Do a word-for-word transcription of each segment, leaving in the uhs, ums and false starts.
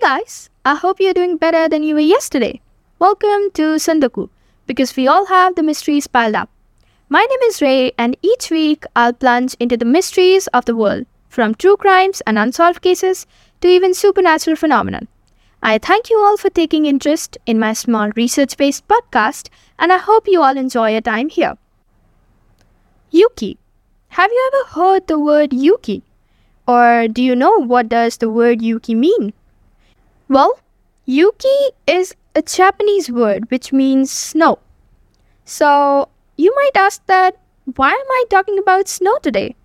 Hey guys, I hope you're doing better than you were yesterday. Welcome to Sandoku, because we all have the mysteries piled up. My name is Ray, and each week I'll plunge into the mysteries of the world, from true crimes and unsolved cases to even supernatural phenomena. I thank you all for taking interest in my small research-based podcast, and I hope you all enjoy your time here. Yuki. Have you ever heard the word Yuki? Or do you know what does the word Yuki mean? Well, Yuki is a Japanese word which means snow. So, you might ask that, why am I talking about snow today?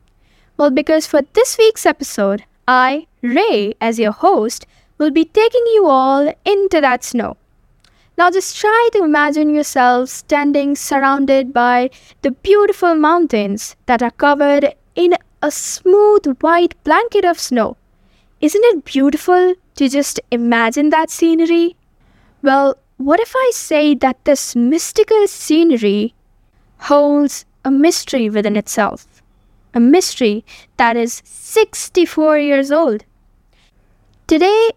Well, because for this week's episode, I, Ray, as your host, will be taking you all into that snow. Now just try to imagine yourself standing surrounded by the beautiful mountains that are covered in a smooth white blanket of snow. Isn't it beautiful to just imagine that scenery? Well, what if I say that this mystical scenery holds a mystery within itself? A mystery that is sixty-four years old. Today,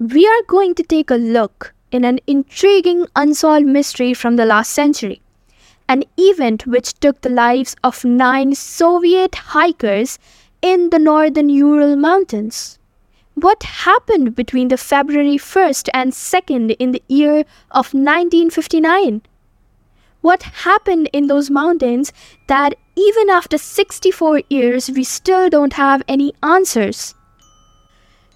we are going to take a look in an intriguing unsolved mystery from the last century, an event which took the lives of nine Soviet hikers in the northern Ural Mountains. What happened between the February first and second in the year of nineteen fifty-nine? What happened in those mountains that even after sixty-four years we still don't have any answers?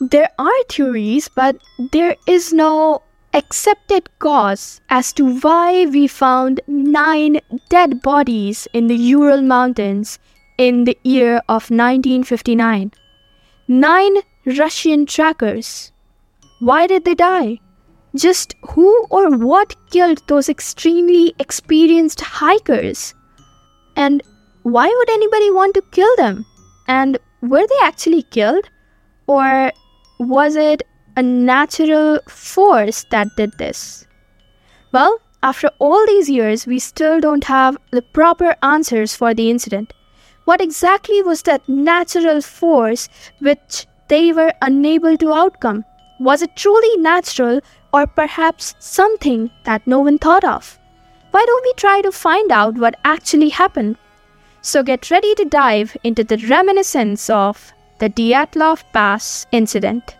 There are theories, but there is no accepted cause as to why we found nine dead bodies in the Ural Mountains in the year of nineteen fifty-nine. Nine Russian trackers. Why did they die? Just who or what killed those extremely experienced hikers? And why would anybody want to kill them? And were they actually killed? Or was it a natural force that did this? Well, after all these years, we still don't have the proper answers for the incident. What exactly was that natural force which they were unable to outcome? Was it truly natural, or perhaps something that no one thought of? Why don't we try to find out what actually happened? So get ready to dive into the reminiscence of the Dyatlov Pass incident.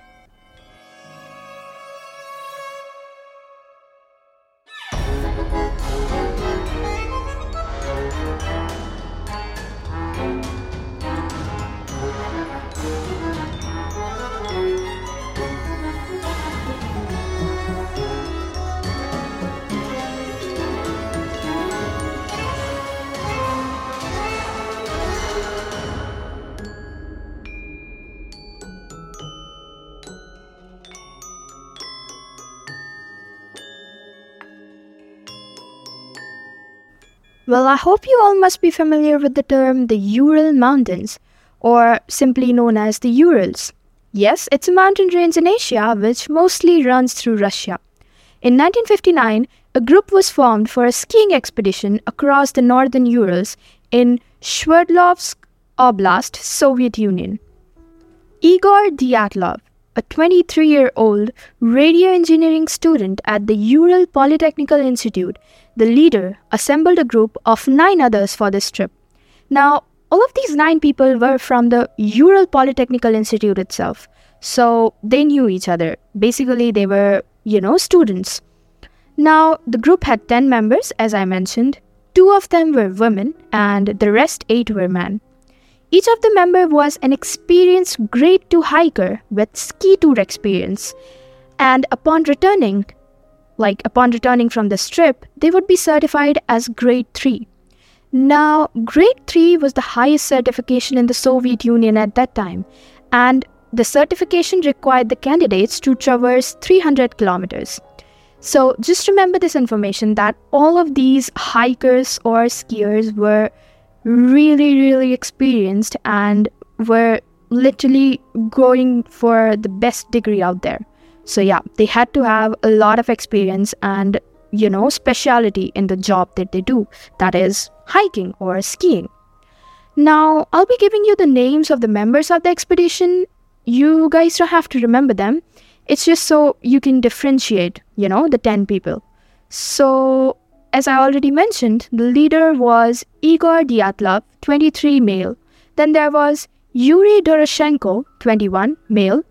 Well, I hope you all must be familiar with the term the Ural Mountains, or simply known as the Urals. Yes, it's a mountain range in Asia which mostly runs through Russia. In nineteen fifty-nine, a group was formed for a skiing expedition across the northern Urals in Sverdlovsk Oblast, Soviet Union. Igor Dyatlov, a twenty-three-year-old radio engineering student at the Ural Polytechnical Institute, the leader, assembled a group of nine others for this trip. Now, all of these nine people were from the Ural Polytechnical Institute itself, so they knew each other. Basically, they were, you know, students. Now, the group had ten members, as I mentioned. Two of them were women, and the rest eight were men. Each of the members was an experienced grade two hiker with ski tour experience, and upon returning, like upon returning from this trip, they would be certified as grade three. Now, grade three was the highest certification in the Soviet Union at that time, and the certification required the candidates to traverse three hundred kilometers. So just remember this information, that all of these hikers or skiers were really, really experienced and were literally going for the best degree out there. So yeah, they had to have a lot of experience and, you know, speciality in the job that they do, that is hiking or skiing. Now, I'll be giving you the names of the members of the expedition. You guys don't have to remember them. It's just so you can differentiate, you know, the ten people. So, as I already mentioned, the leader was Igor Dyatlov, twenty-three, male. Then there was Yuri Doroshenko, twenty-one, male.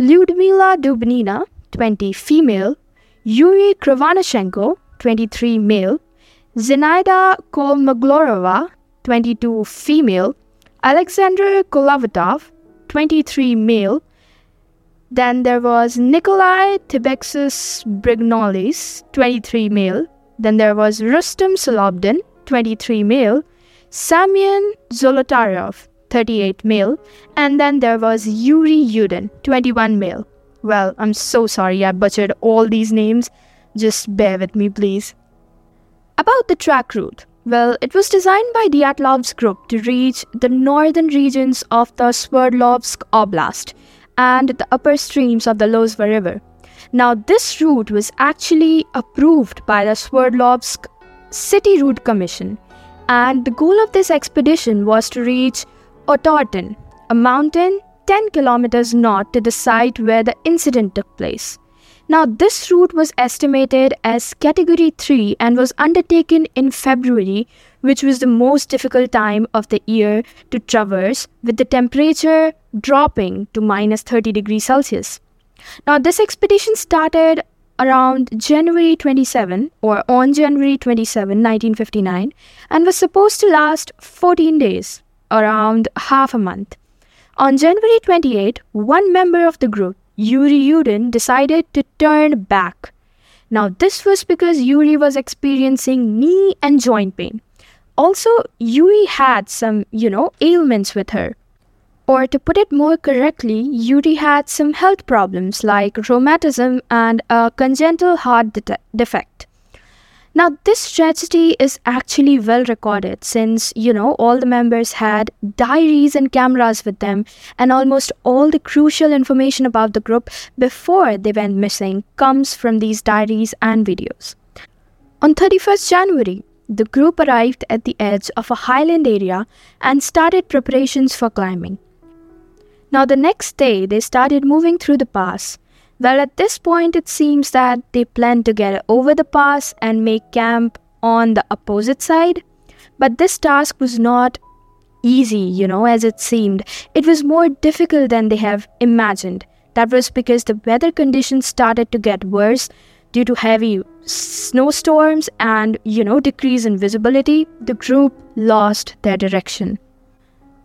Lyudmila Dubinina, twenty, female. Yuri Krivonischenko, twenty-three, male. Zinaida Kolmogorova, twenty-two, female. Aleksandr Kolevatov, twenty-three, male. Then there was Nikolai Thibeaux-Brignolle, twenty-three, male. Then there was Rustem Slobodin, twenty-three, male. Semyon Zolotaryov, thirty-eight, male. And then there was Yuri Yudin, twenty-one, male. Well, I'm so sorry I butchered all these names. Just bear with me, please. About the track route. Well, it was designed by Dyatlov's group to reach the northern regions of the Sverdlovsk Oblast and the upper streams of the Lozva River. Now, this route was actually approved by the Sverdlovsk City Route Commission, and the goal of this expedition was to reach Otorten, a mountain ten kilometers north to the site where the incident took place. Now, this route was estimated as Category three and was undertaken in February, which was the most difficult time of the year to traverse, with the temperature dropping to minus thirty degrees Celsius. Now, this expedition started around January twenty-seventh or on January twenty-seventh, nineteen fifty-nine, and was supposed to last fourteen days, around half a month. On January twenty-eighth, one member of the group, Yuri Yudin, decided to turn back. Now, this was because Yuri was experiencing knee and joint pain. Also, Yuri had some, you know, ailments with her. Or to put it more correctly, Yuri had some health problems like rheumatism and a congenital heart de- defect. Now, this tragedy is actually well recorded since, you know, all the members had diaries and cameras with them and almost all the crucial information about the group before they went missing comes from these diaries and videos. On thirty-first of January, the group arrived at the edge of a highland area and started preparations for climbing. Now, the next day, they started moving through the pass. Well, at this point, it seems that they planned to get over the pass and make camp on the opposite side. But this task was not easy, you know, as it seemed. It was more difficult than they have imagined. That was because the weather conditions started to get worse due to heavy snowstorms and, you know, decrease in visibility. The group lost their direction.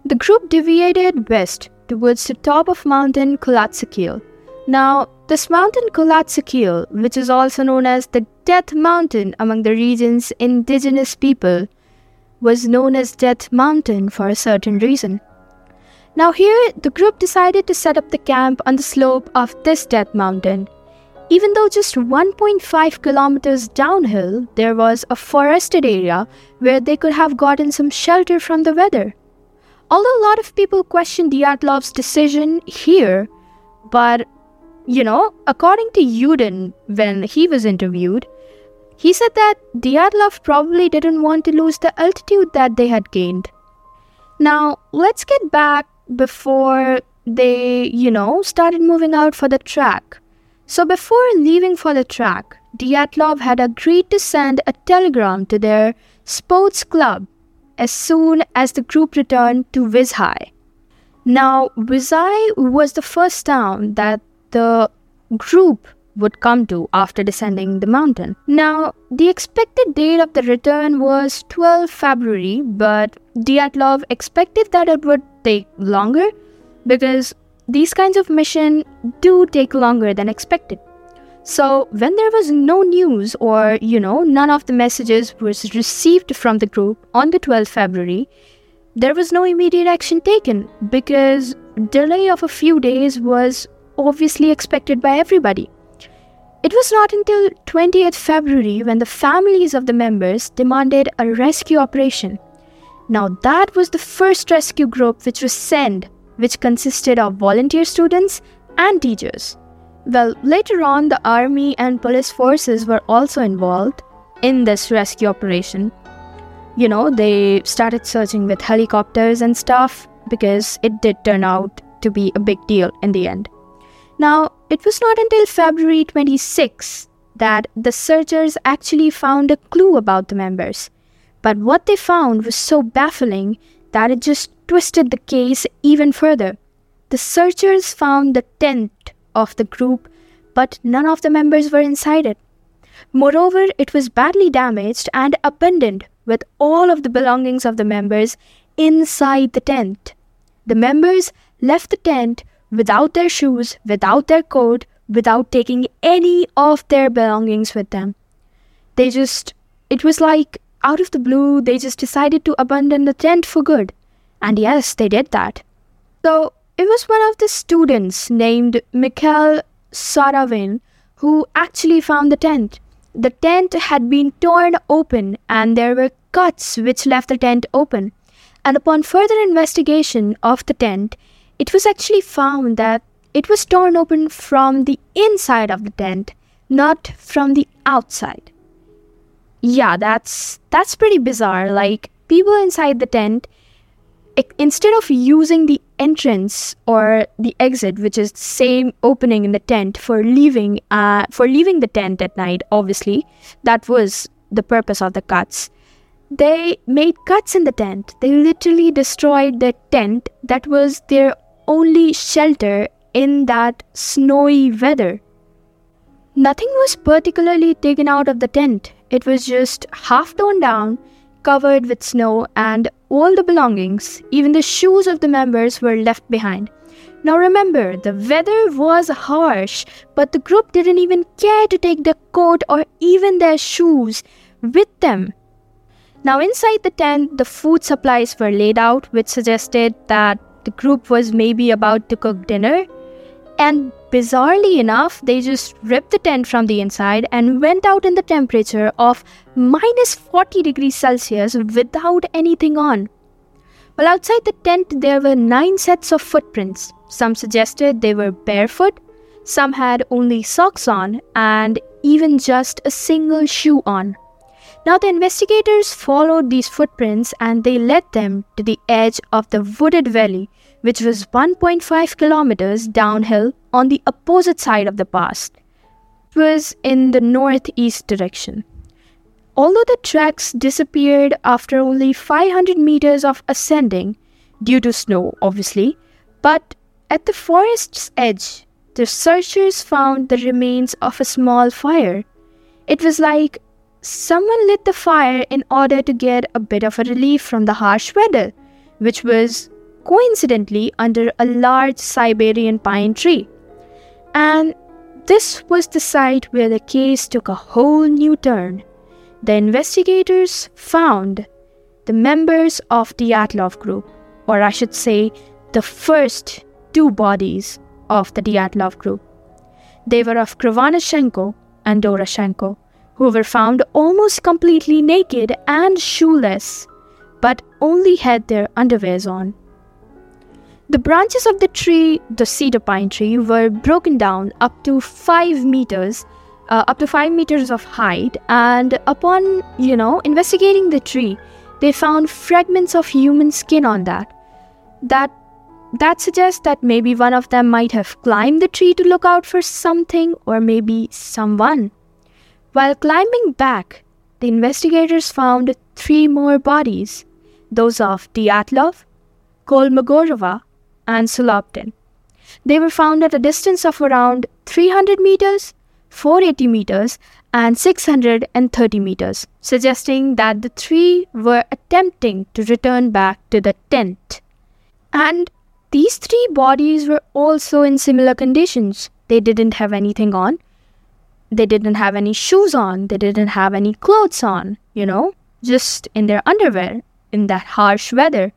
The group deviated west towards the top of mountain Kholat Syakhl. Now, this mountain Kholat Syakhl, which is also known as the Death Mountain among the region's indigenous people, was known as Death Mountain for a certain reason. Now here, the group decided to set up the camp on the slope of this Death Mountain. Even though just one point five kilometers downhill, there was a forested area where they could have gotten some shelter from the weather. Although a lot of people questioned Dyatlov's decision here, but you know, according to Yudin, when he was interviewed, he said that Dyatlov probably didn't want to lose the altitude that they had gained. Now, let's get back before they, you know, started moving out for the track. So before leaving for the track, Dyatlov had agreed to send a telegram to their sports club as soon as the group returned to Vizhai. Now, Vizhai was the first town that the group would come to after descending the mountain. Now, the expected date of the return was twelfth of February, but Dyatlov expected that it would take longer because these kinds of missions do take longer than expected. So, when there was no news or, you know, none of the messages was received from the group on the twelfth of February, there was no immediate action taken because delay of a few days was obviously expected by everybody. It was not until twentieth of February when the families of the members demanded a rescue operation. Now that was the first rescue group which was sent, which consisted of volunteer students and teachers. Well, later on the army and police forces were also involved in this rescue operation. You know, they started searching with helicopters and stuff because it did turn out to be a big deal in the end. Now, It was not until February twenty-sixth that the searchers actually found a clue about the members. But what they found was so baffling that it just twisted the case even further. The searchers found the tent of the group, but none of the members were inside it. Moreover, it was badly damaged and abandoned with all of the belongings of the members inside the tent. The members left the tent without their shoes, without their coat, without taking any of their belongings with them. They just, it was like out of the blue, they just decided to abandon the tent for good. And yes, they did that. So it was one of the students named Mikhail Saravin who actually found the tent. The tent had been torn open and there were cuts which left the tent open. And upon further investigation of the tent, it was actually found that it was torn open from the inside of the tent, not from the outside. Yeah, that's that's pretty bizarre. Like, people inside the tent, it, instead of using the entrance or the exit, which is the same opening in the tent for leaving, uh, for leaving the tent at night, obviously, that was the purpose of the cuts. They made cuts in the tent. They literally destroyed the tent that was their only shelter in that snowy weather. Nothing was particularly taken out of the tent. It was just half torn down, covered with snow, and all the belongings, even the shoes of the members, were left behind. Now remember, the weather was harsh, but the group didn't even care to take their coat or even their shoes with them. Now inside the tent, the food supplies were laid out, which suggested that the group was maybe about to cook dinner. And bizarrely enough, they just ripped the tent from the inside and went out in the temperature of minus forty degrees Celsius without anything on. Well, outside the tent, there were nine sets of footprints. Some suggested they were barefoot, some had only socks on, and even just a single shoe on. Now the investigators followed these footprints and they led them to the edge of the wooded valley, which was one point five kilometers downhill on the opposite side of the pass. It was in the northeast direction. Although the tracks disappeared after only five hundred meters of ascending, due to snow obviously, but at the forest's edge, the searchers found the remains of a small fire. It was like someone lit the fire in order to get a bit of a relief from the harsh weather, which was coincidentally under a large Siberian pine tree. And this was the site where the case took a whole new turn. The investigators found the members of the Dyatlov group, or I should say, the first two bodies of the Dyatlov group. They were of Krivonischenko and Doroshenko, who were found almost completely naked and shoeless, but only had their underwears on. The branches of the tree, the cedar pine tree, were broken down up to five meters, uh, up to five meters of height. And upon, you know, investigating the tree, they found fragments of human skin on that. That that suggests that maybe one of them might have climbed the tree to look out for something or maybe someone. While climbing back, the investigators found three more bodies, those of Dyatlov, Kolmogorova, and Slobodin. They were found at a distance of around three hundred meters, four hundred eighty meters, and six hundred thirty meters, suggesting that the three were attempting to return back to the tent. And these three bodies were also in similar conditions. They didn't have anything on. They didn't have any shoes on, they didn't have any clothes on, you know, just in their underwear, in that harsh weather.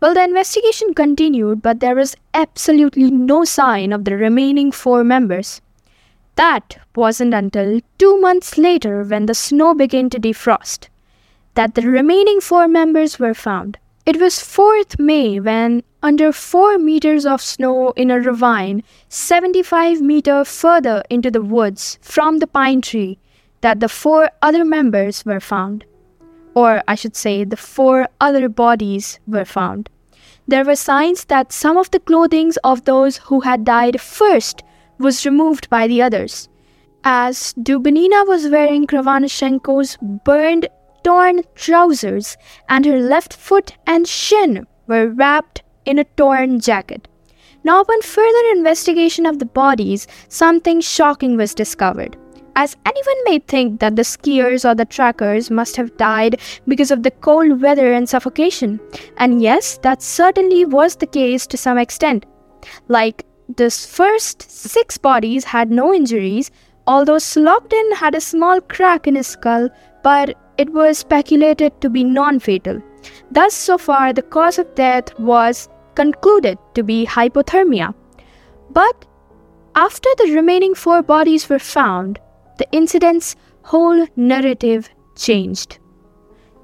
Well, the investigation continued, but there was absolutely no sign of the remaining four members. That wasn't until two months later, when the snow began to defrost, that the remaining four members were found. It was fourth of May when, under four meters of snow in a ravine, seventy-five meters further into the woods from the pine tree, that the four other members were found. Or I should say, the four other bodies were found. There were signs that some of the clothing of those who had died first was removed by the others, as Dubinina was wearing Kravanishenko's burned, torn trousers and her left foot and shin were wrapped in a torn jacket. Now, upon further investigation of the bodies, something shocking was discovered. As anyone may think that the skiers or the trekkers must have died because of the cold weather and suffocation. And yes, that certainly was the case to some extent. Like, the first six bodies had no injuries, although Slobodin had a small crack in his skull, but it was speculated to be non-fatal. Thus, so far, the cause of death was concluded to be hypothermia. But after the remaining four bodies were found, the incident's whole narrative changed.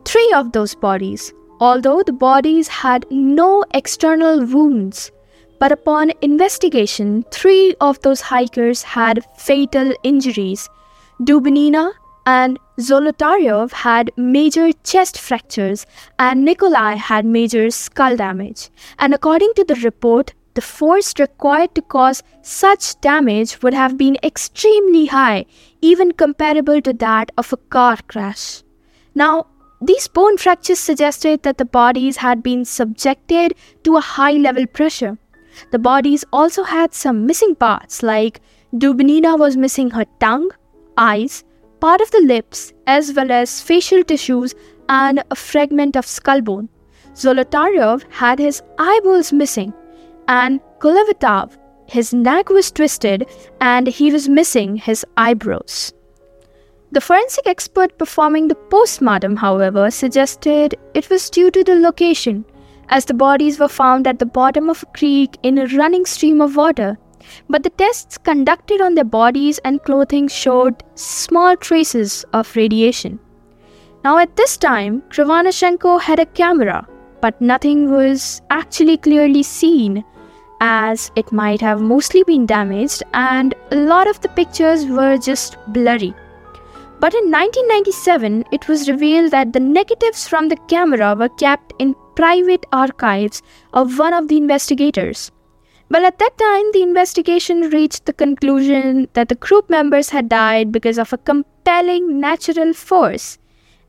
Three of those bodies, although the bodies had no external wounds, but upon investigation, three of those hikers had fatal injuries. Dubinina and Zolotaryov had major chest fractures and Nikolai had major skull damage. And according to the report, the force required to cause such damage would have been extremely high, even comparable to that of a car crash. Now, these bone fractures suggested that the bodies had been subjected to a high-level pressure. The bodies also had some missing parts, like Dubinina was missing her tongue, eyes, part of the lips, as well as facial tissues and a fragment of skull bone. Zolotaryov had his eyeballs missing, and Kolevatov, his neck was twisted and he was missing his eyebrows. The forensic expert performing the postmortem, however, suggested it was due to the location, as the bodies were found at the bottom of a creek in a running stream of water. But the tests conducted on their bodies and clothing showed small traces of radiation. Now at this time, Krivonischenko had a camera, but nothing was actually clearly seen, as it might have mostly been damaged and a lot of the pictures were just blurry. But in nineteen ninety-seven, it was revealed that the negatives from the camera were kept in private archives of one of the investigators. Well, at that time, the investigation reached the conclusion that the group members had died because of a compelling natural force,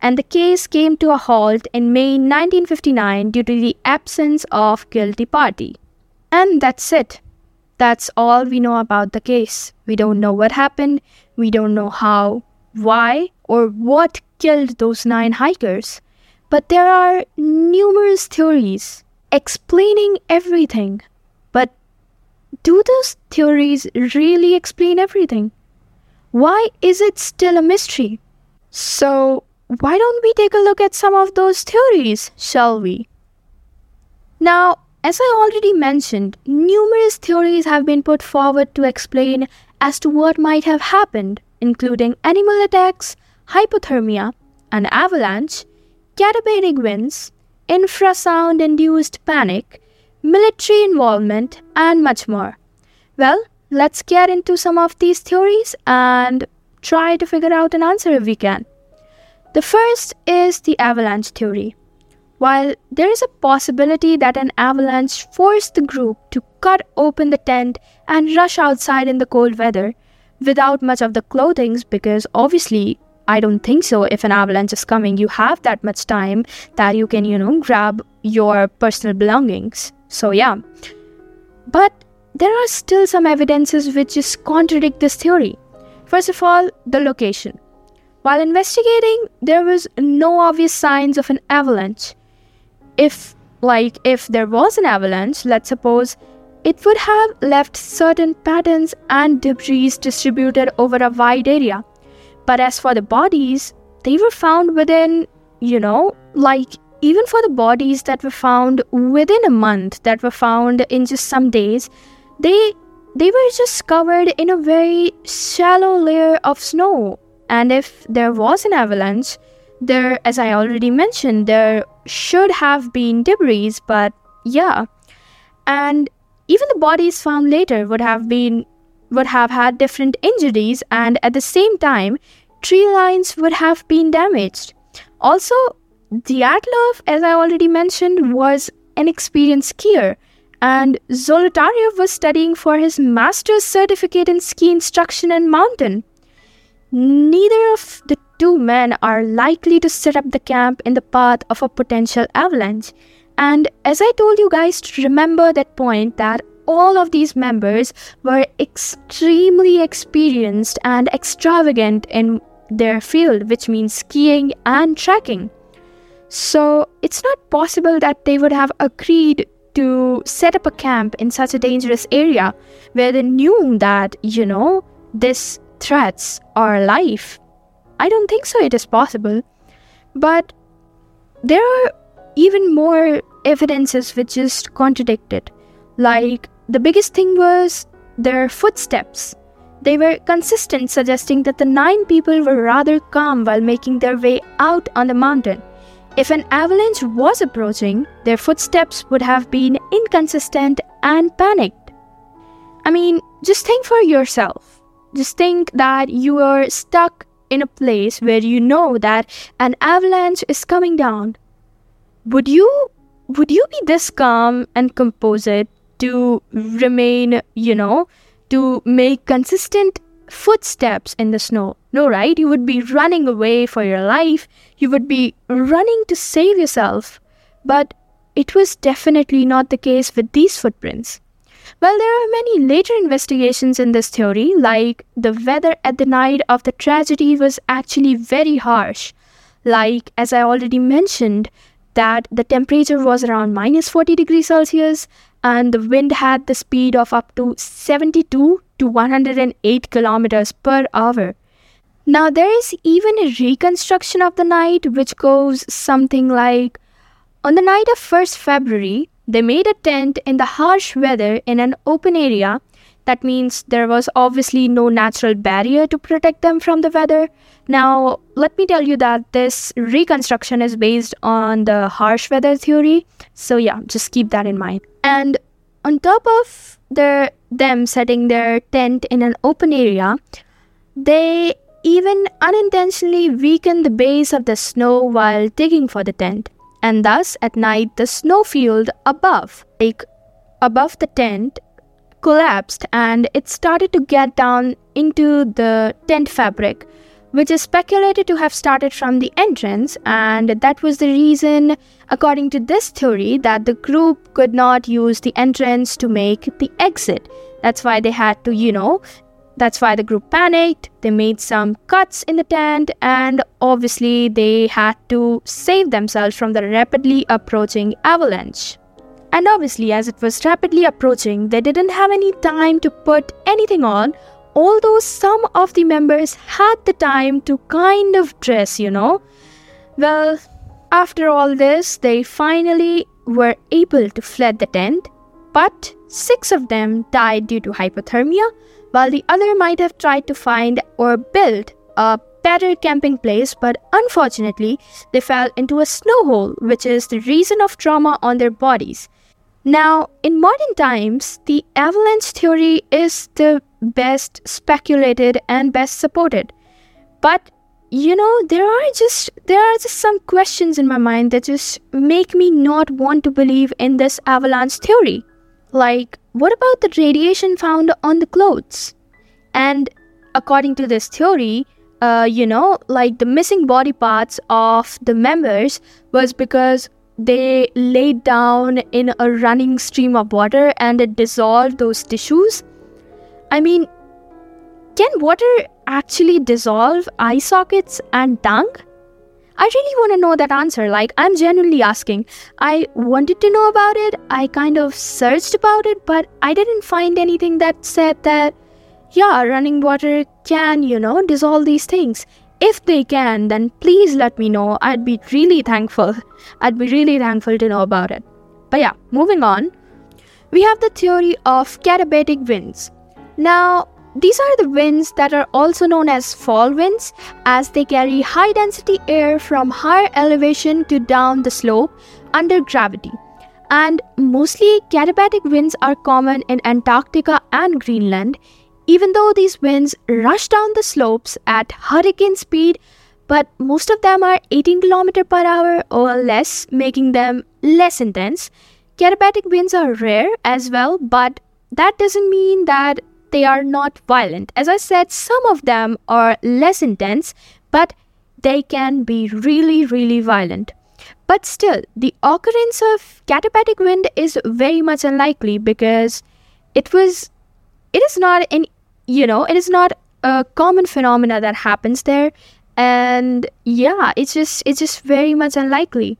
and the case came to a halt in May nineteen fifty-nine due to the absence of guilty party. And that's it. That's all we know about the case. We don't know what happened, we don't know how, why, or what killed those nine hikers. But there are numerous theories explaining everything. Do those theories really explain everything? Why is it still a mystery? So, why don't we take a look at some of those theories, shall we? Now, as I already mentioned, numerous theories have been put forward to explain as to what might have happened, including animal attacks, hypothermia, an avalanche, cadaveric winds, infrasound-induced panic, military involvement, and much more. Well, let's get into some of these theories and try to figure out an answer if we can. The first is the avalanche theory. While there is a possibility that an avalanche forced the group to cut open the tent and rush outside in the cold weather, without much of the clothing, because obviously, I don't think so. If an avalanche is coming, you have that much time that you can, you know, grab your personal belongings. So yeah, but there are still some evidences which just contradict this theory. First of all, the location. While investigating, there was no obvious signs of an avalanche. If, like, if there was an avalanche, let's suppose, it would have left certain patterns and debris distributed over a wide area. But as for the bodies, they were found within, you know, like, even for the bodies that were found within a month, that were found in just some days, they they were just covered in a very shallow layer of snow. And if there was an avalanche, there, as I already mentioned, there should have been debris, but yeah. And even the bodies found later would have been, would have had different injuries, and at the same time, tree lines would have been damaged. Also, Dyatlov, as I already mentioned, was an experienced skier and Zolotaryov was studying for his master's certificate in ski instruction and mountain. Neither of the two men are likely to set up the camp in the path of a potential avalanche. And as I told you guys to remember that point, that all of these members were extremely experienced and extravagant in their field, which means skiing and trekking. So it's not possible that they would have agreed to set up a camp in such a dangerous area where they knew that, you know, this threats or life. I don't think so it is possible. But there are even more evidences which just contradict it. Like, the biggest thing was their footsteps. They were consistent, suggesting that the nine people were rather calm while making their way out on the mountain. If an avalanche was approaching, their footsteps would have been inconsistent and panicked. I mean, just think for yourself. Just think that you are stuck in a place where you know that an avalanche is coming down. Would you would you be this calm and composed to remain, you know, to make consistent footsteps in the snow? No, right? You would be running away for your life. You would be running to save yourself. But it was definitely not the case with these footprints. Well, there are many later investigations in this theory, like the weather at the night of the tragedy was actually very harsh. Like, as I already mentioned, that the temperature was around minus forty degrees Celsius and the wind had the speed of up to seventy-two to one hundred eight kilometers per hour. Now, there is even a reconstruction of the night which goes something like, on the night of first of February, they made a tent in the harsh weather in an open area. That means there was obviously no natural barrier to protect them from the weather. Now, let me tell you that this reconstruction is based on the harsh weather theory. So yeah, just keep that in mind. And on top of their, them setting their tent in an open area, they even unintentionally weakened the base of the snow while digging for the tent. And thus, at night, the snowfield above, like above the tent, collapsed and it started to get down into the tent fabric, which is speculated to have started from the entrance. And that was the reason, according to this theory, that the group could not use the entrance to make the exit. That's why they had to, you know, that's why the group panicked. They made some cuts in the tent and obviously they had to save themselves from the rapidly approaching avalanche. And obviously, as it was rapidly approaching, they didn't have any time to put anything on, although some of the members had the time to kind of dress, you know. Well, after all this, they finally were able to flee the tent, but six of them died due to hypothermia, while the other might have tried to find or build a better camping place, but unfortunately, they fell into a snow hole, which is the reason of trauma on their bodies. Now, in modern times, the avalanche theory is the best speculated and best supported. But, you know, there are just there are just some questions in my mind that just make me not want to believe in this avalanche theory. Like, what about the radiation found on the clothes? And according to this theory, uh, you know, like the missing body parts of the members was because they laid down in a running stream of water and it dissolved those tissues. I mean, can water actually dissolve eye sockets and tongue? I really want to know that answer. Like, I'm genuinely asking. I wanted to know about it. I kind of searched about it, but I didn't find anything that said that, yeah, running water can, you know, dissolve these things. If they can, then please let me know. I'd be really thankful. I'd be really thankful to know about it. But yeah, moving on. We have the theory of katabatic winds. Now, these are the winds that are also known as fall winds, as they carry high density air from higher elevation to down the slope under gravity. And mostly katabatic winds are common in Antarctica and Greenland, even though these winds rush down the slopes at hurricane speed, but most of them are eighteen kilometers per hour or less, making them less intense. Karabatic winds are rare as well, but that doesn't mean that they are not violent. As I said, some of them are less intense, but they can be really, really violent. But still, the occurrence of katabatic wind is very much unlikely because it was, it is not an, you know, it is not a common phenomena that happens there. And yeah, it's just, it's just very much unlikely.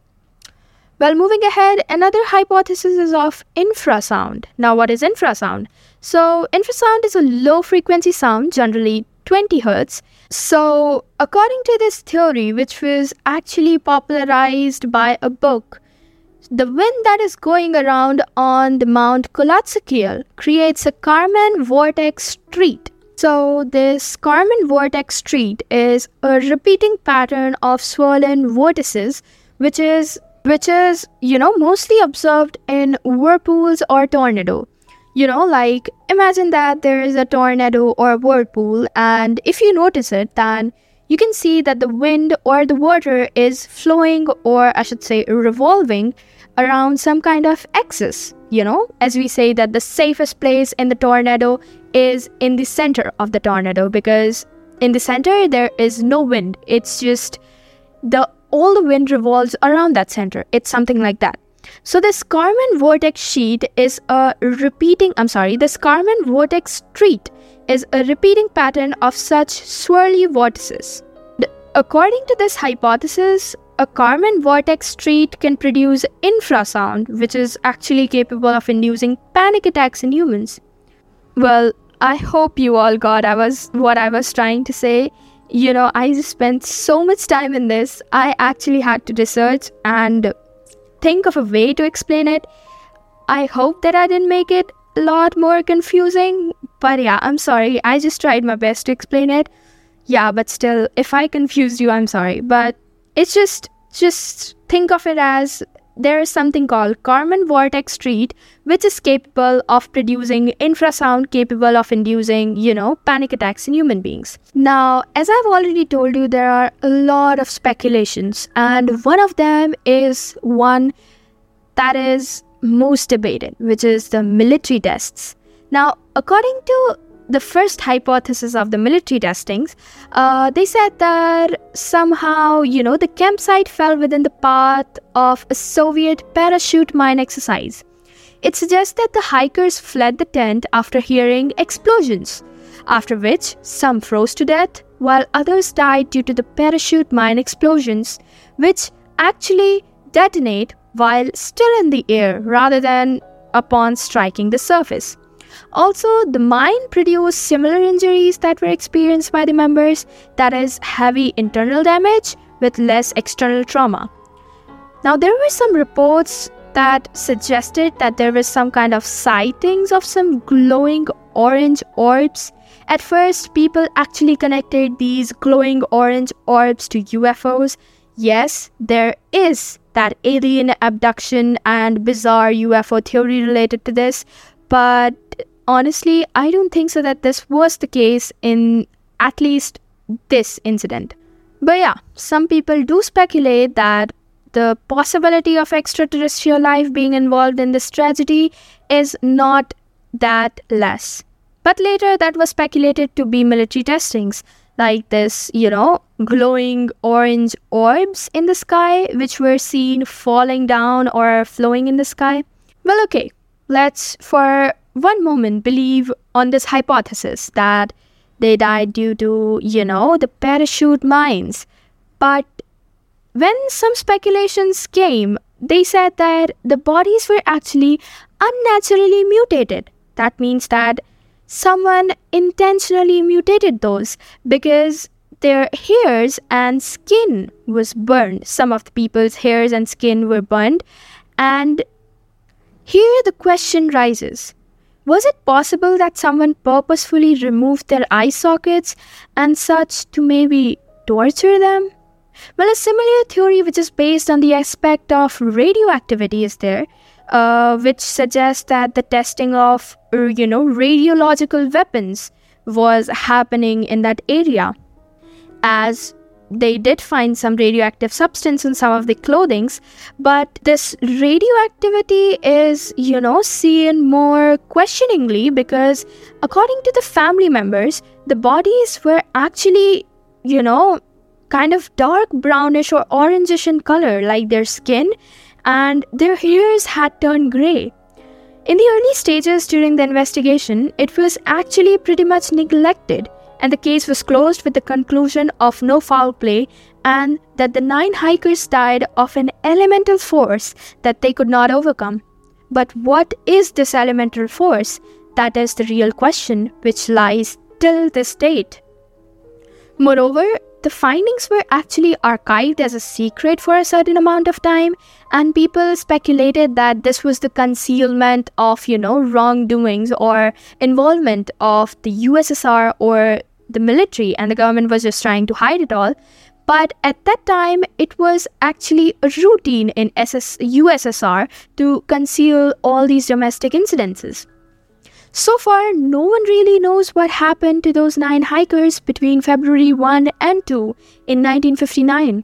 Well, moving ahead, another hypothesis is of infrasound. Now, what is infrasound? So, infrasound is a low-frequency sound, generally twenty hertz. So, according to this theory, which was actually popularized by a book, the wind that is going around on the Mount Kholat Syakhl creates a Kármán Vortex Street. So, this Kármán Vortex Street is a repeating pattern of swollen vortices, which is, which is, you know, mostly observed in whirlpools or tornado. You know, like, imagine that there is a tornado or a whirlpool, and if you notice it, then you can see that the wind or the water is flowing, or I should say revolving, around some kind of axis. You know, as we say that the safest place in the tornado is in the center of the tornado, because in the center there is no wind. It's just the all the wind revolves around that center. It's something like that. So this Kármán vortex sheet is a repeating, I'm sorry, this Kármán vortex street is a repeating pattern of such swirly vortices. According to this hypothesis, a Kármán vortex street can produce infrasound, which is actually capable of inducing panic attacks in humans. Well, I hope you all got I was what I was trying to say. You know, I spent so much time in this. I actually had to research and think of a way to explain it. I hope that I didn't make it a lot more confusing, but yeah, I'm sorry, I just tried my best to explain it. Yeah, but still, if I confused you, I'm sorry, but it's just just think of it as there is something called Kármán vortex street, which is capable of producing infrasound, capable of inducing, you know, panic attacks in human beings. Now, as I've already told you, there are a lot of speculations, and one of them is one that is most debated, which is the military tests. Now, according to the first hypothesis of the military testings, uh, they said that somehow, you know, the campsite fell within the path of a Soviet parachute mine exercise. It suggests that the hikers fled the tent after hearing explosions, after which some froze to death, while others died due to the parachute mine explosions, which actually detonate while still in the air rather than upon striking the surface. Also, the mine produced similar injuries that were experienced by the members, that is, heavy internal damage with less external trauma. Now, there were some reports that suggested that there were some kind of sightings of some glowing orange orbs. At first, people actually connected these glowing orange orbs to U F Os. Yes, there is that alien abduction and bizarre U F O theory related to this, but honestly, I don't think so that this was the case in at least this incident. But yeah, some people do speculate that the possibility of extraterrestrial life being involved in this tragedy is not that less. But later that was speculated to be military testings, like this, you know, glowing orange orbs in the sky, which were seen falling down or flowing in the sky. Well, okay, let's for one moment believe on this hypothesis that they died due to, you know, the parachute mines. But when some speculations came, they said that the bodies were actually unnaturally mutated. That means that someone intentionally mutated those because their hairs and skin was burned. Some of the people's hairs and skin were burned. And here the question rises. Was it possible that someone purposefully removed their eye sockets and such to maybe torture them? Well, a similar theory which is based on the aspect of radioactivity is there, uh, which suggests that the testing of, you know, radiological weapons was happening in that area. As they did find some radioactive substance in some of the clothings, but this radioactivity is, you know, seen more questioningly because according to the family members, the bodies were actually, you know, kind of dark brownish or orangish in color, like their skin, and their hairs had turned grey. In the early stages during the investigation, it was actually pretty much neglected, and the case was closed with the conclusion of no foul play and that the nine hikers died of an elemental force that they could not overcome. But what is this elemental force? That is the real question, which lies till this date. Moreover, the findings were actually archived as a secret for a certain amount of time, and people speculated that this was the concealment of, you know, wrongdoings or involvement of the U S S R or the military, and the government was just trying to hide it all. But at that time, it was actually a routine in U S S R to conceal all these domestic incidences. So far, no one really knows what happened to those nine hikers between February first and second in nineteen fifty-nine.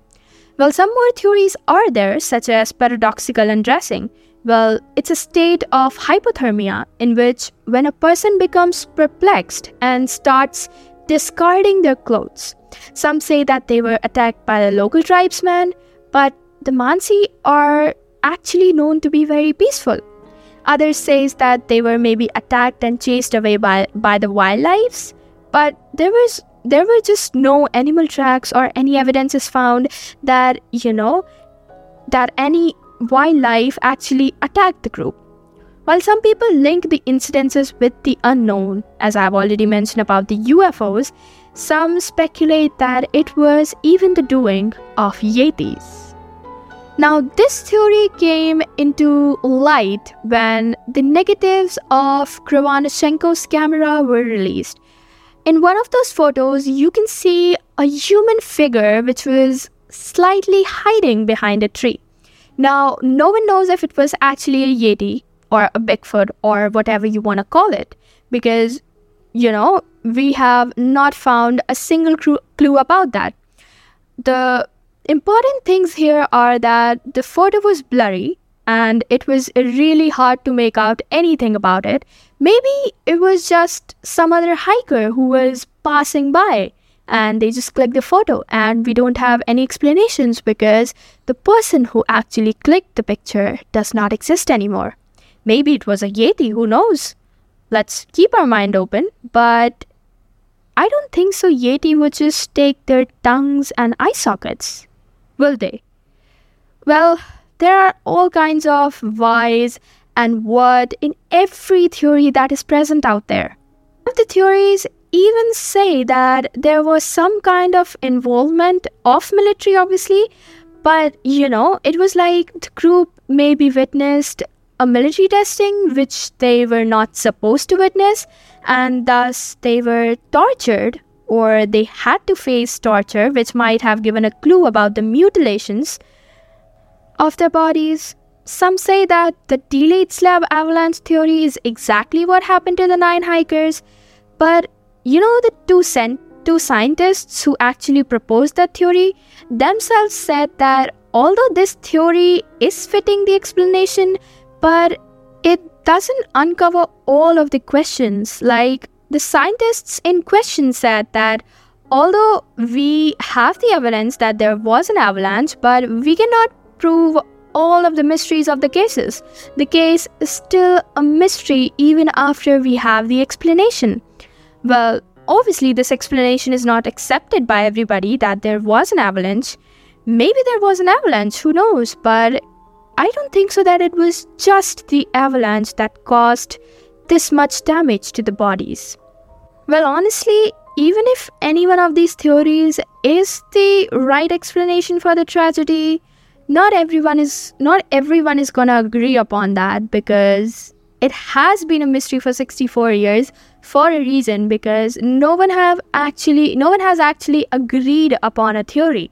Well, some more theories are there, such as paradoxical undressing. Well, it's a state of hypothermia in which when a person becomes perplexed and starts discarding their clothes. Some say that they were attacked by the local tribesmen, but the Mansi are actually known to be very peaceful. Others say that they were maybe attacked and chased away by, by the wildlife, but there was there were just no animal tracks or any evidences found that, you know, that any wildlife actually attacked the group. While some people link the incidences with the unknown, as I've already mentioned about the U F Os, some speculate that it was even the doing of Yetis. Now, this theory came into light when the negatives of Krivonischenko's camera were released. In one of those photos, you can see a human figure which was slightly hiding behind a tree. Now, no one knows if it was actually a Yeti or a Bigfoot or whatever you want to call it, because, you know, we have not found a single clue about that. The important things here are that the photo was blurry and it was really hard to make out anything about it. Maybe it was just some other hiker who was passing by and they just clicked the photo, and we don't have any explanations because the person who actually clicked the picture does not exist anymore. Maybe it was a Yeti, who knows? Let's keep our mind open, but I don't think so Yeti would just take their tongues and eye sockets. Will they? Well, there are all kinds of whys and what in every theory that is present out there. Some of the theories even say that there was some kind of involvement of military, obviously, but, you know, it was like the group maybe witnessed a military testing which they were not supposed to witness, and thus they were tortured, or they had to face torture, which might have given a clue about the mutilations of their bodies. Some say that the delayed slab avalanche theory is exactly what happened to the nine hikers, but you know, the two, sen- two scientists who actually proposed that theory themselves said that although this theory is fitting the explanation, but it doesn't uncover all of the questions. Like, the scientists in question said that although we have the evidence that there was an avalanche, but we cannot prove all of the mysteries of the cases. The case is still a mystery even after we have the explanation. Well, obviously this explanation is not accepted by everybody, that there was an avalanche. Maybe there was an avalanche, who knows, but I don't think so that it was just the avalanche that caused this much damage to the bodies. Well, honestly, even if any one of these theories is the right explanation for the tragedy, not everyone is not everyone is gonna agree upon that, because it has been a mystery for sixty-four years for a reason, because no one have actually no one has actually agreed upon a theory.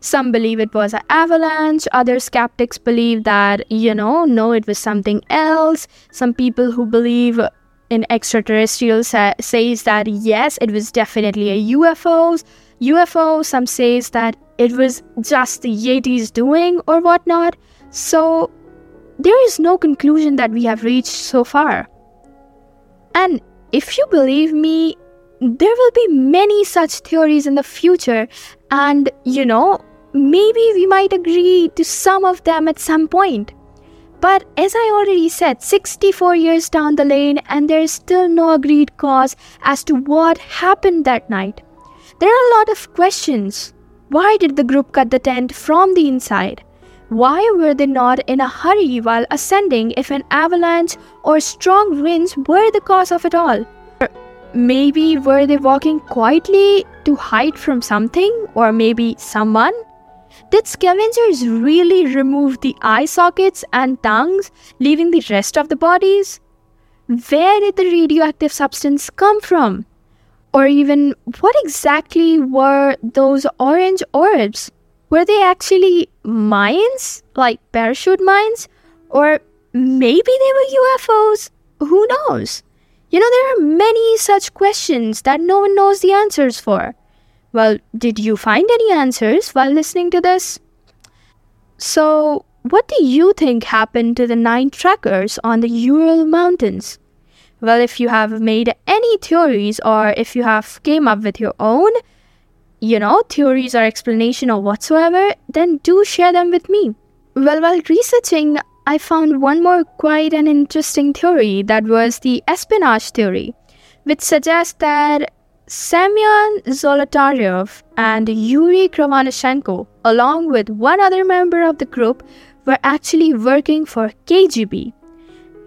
Some believe it was an avalanche, other skeptics believe that, you know, no, it was something else. Some people who believe an extraterrestrial sa- says that yes, it was definitely a U F O. U F O. Some says that it was just the Yetis doing or whatnot. So there is no conclusion that we have reached so far. And if you believe me, there will be many such theories in the future. And, you know, maybe we might agree to some of them at some point. But as I already said, sixty-four years down the lane, and there is still no agreed cause as to what happened that night. There are a lot of questions. Why did the group cut the tent from the inside? Why were they not in a hurry while ascending if an avalanche or strong winds were the cause of it all? Or maybe were they walking quietly to hide from something or maybe someone? Did scavengers really remove the eye sockets and tongues, leaving the rest of the bodies? Where did the radioactive substance come from? Or even, what exactly were those orange orbs? Were they actually mines, like parachute mines? Or maybe they were U F Os? Who knows? You know, there are many such questions that no one knows the answers for. Well, did you find any answers while listening to this? So, what do you think happened to the nine trekkers on the Ural Mountains? Well, if you have made any theories or if you have came up with your own, you know, theories or explanation or whatsoever, then do share them with me. Well, while researching, I found one more quite an interesting theory that was the espionage theory, which suggests that Semyon Zolotaryov and Yuri Krivonischenko, along with one other member of the group, were actually working for K G B.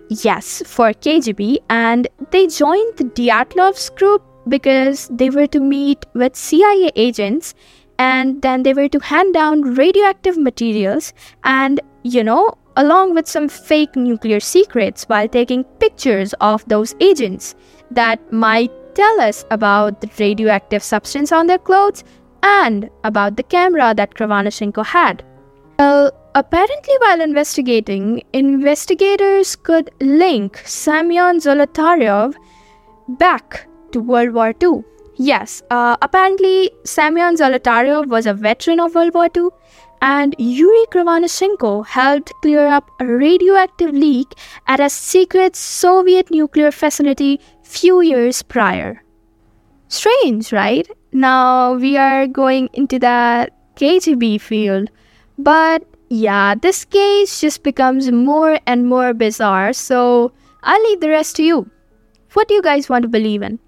Yes, for K G B, and they joined the Dyatlov's group because they were to meet with C I A agents, and then they were to hand down radioactive materials and, you know, along with some fake nuclear secrets while taking pictures of those agents that might tell us about the radioactive substance on their clothes and about the camera that Krivonischenko had. Well, apparently while investigating, investigators could link Semyon Zolotaryov back to World War Two. Yes, uh, apparently Semyon Zolotaryov was a veteran of World War Two, and Yuri Krivonischenko helped clear up a radioactive leak at a secret Soviet nuclear facility few years prior. Strange, right? Now we are going into the K G B field. But yeah, this case just becomes more and more bizarre, so I'll leave the rest to you. What do you guys want to believe in?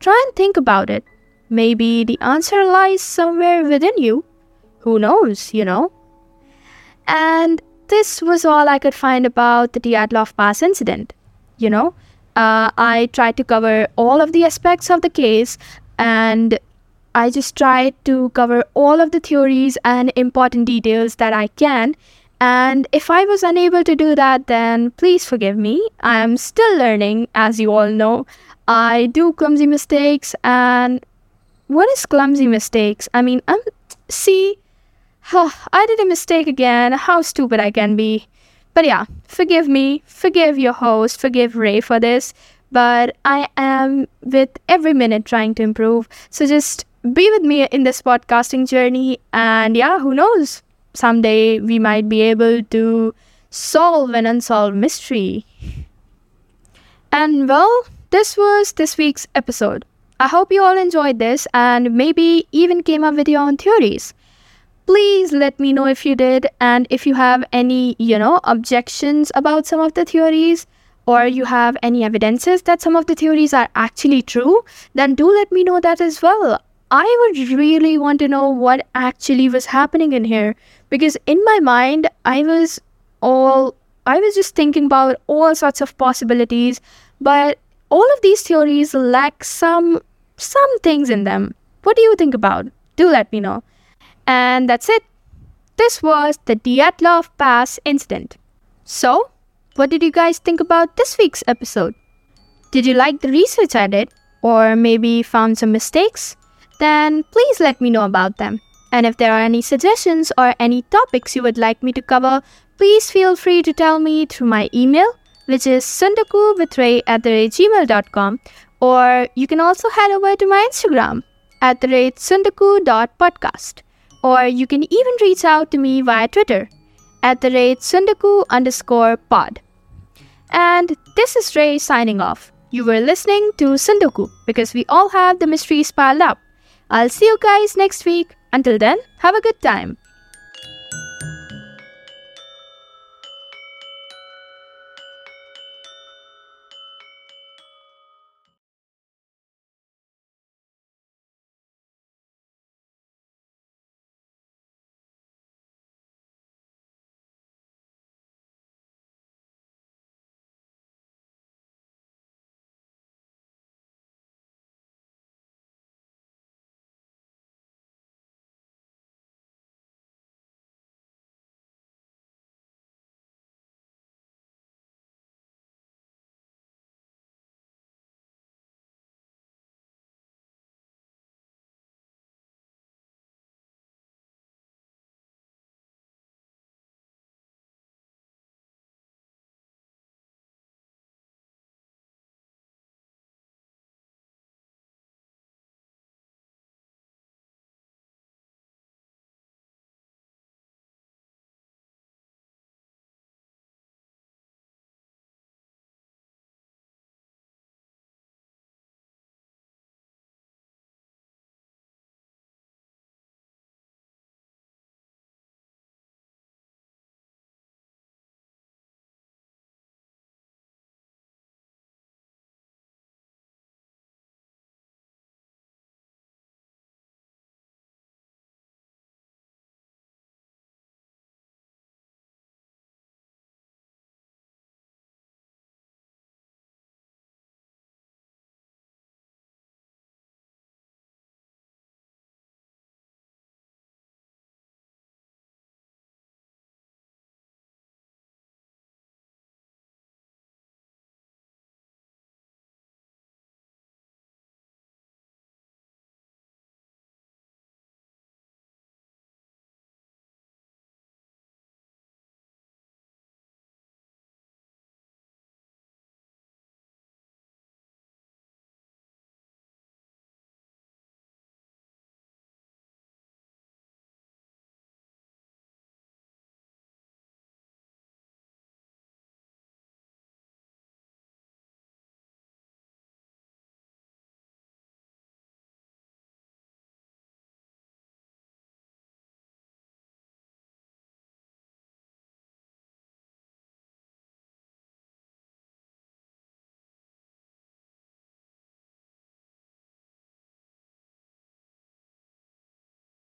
Try and think about it. Maybe the answer lies somewhere within you. Who knows, you know? And this was all I could find about the Dyatlov Pass incident, you know? Uh, I tried to cover all of the aspects of the case, and I just tried to cover all of the theories and important details that I can. And if I was unable to do that, then please forgive me. I am still learning, as you all know. I do clumsy mistakes, and what is clumsy mistakes? I mean, I'm, see, huh, I did a mistake again. How stupid I can be. But yeah, forgive me, forgive your host, forgive Ray for this, but I am with every minute trying to improve. So just be with me in this podcasting journey, and yeah, who knows? Someday we might be able to solve an unsolved mystery. And well, this was this week's episode. I hope you all enjoyed this and maybe even came up with your own theories. Please let me know if you did, and if you have any, you know, objections about some of the theories, or you have any evidences that some of the theories are actually true, then do let me know that as well. I would really want to know what actually was happening in here, because in my mind, I was all, I was just thinking about all sorts of possibilities, but all of these theories lack some, some things in them. What do you think about? Do let me know. And that's it. This was the Dyatlov Pass incident. So, what did you guys think about this week's episode? Did you like the research I did? Or maybe found some mistakes? Then please let me know about them. And if there are any suggestions or any topics you would like me to cover, please feel free to tell me through my email which is sandoku with ray at the rate gmail dot com, or you can also head over to my Instagram at the rate sandoku dot podcast, or you can even reach out to me via Twitter at the rate sandoku underscore pod. And this is Ray signing off. You were listening to Sandoku because we all have the mysteries piled up. I'll see you guys next week. Until then, have a good time.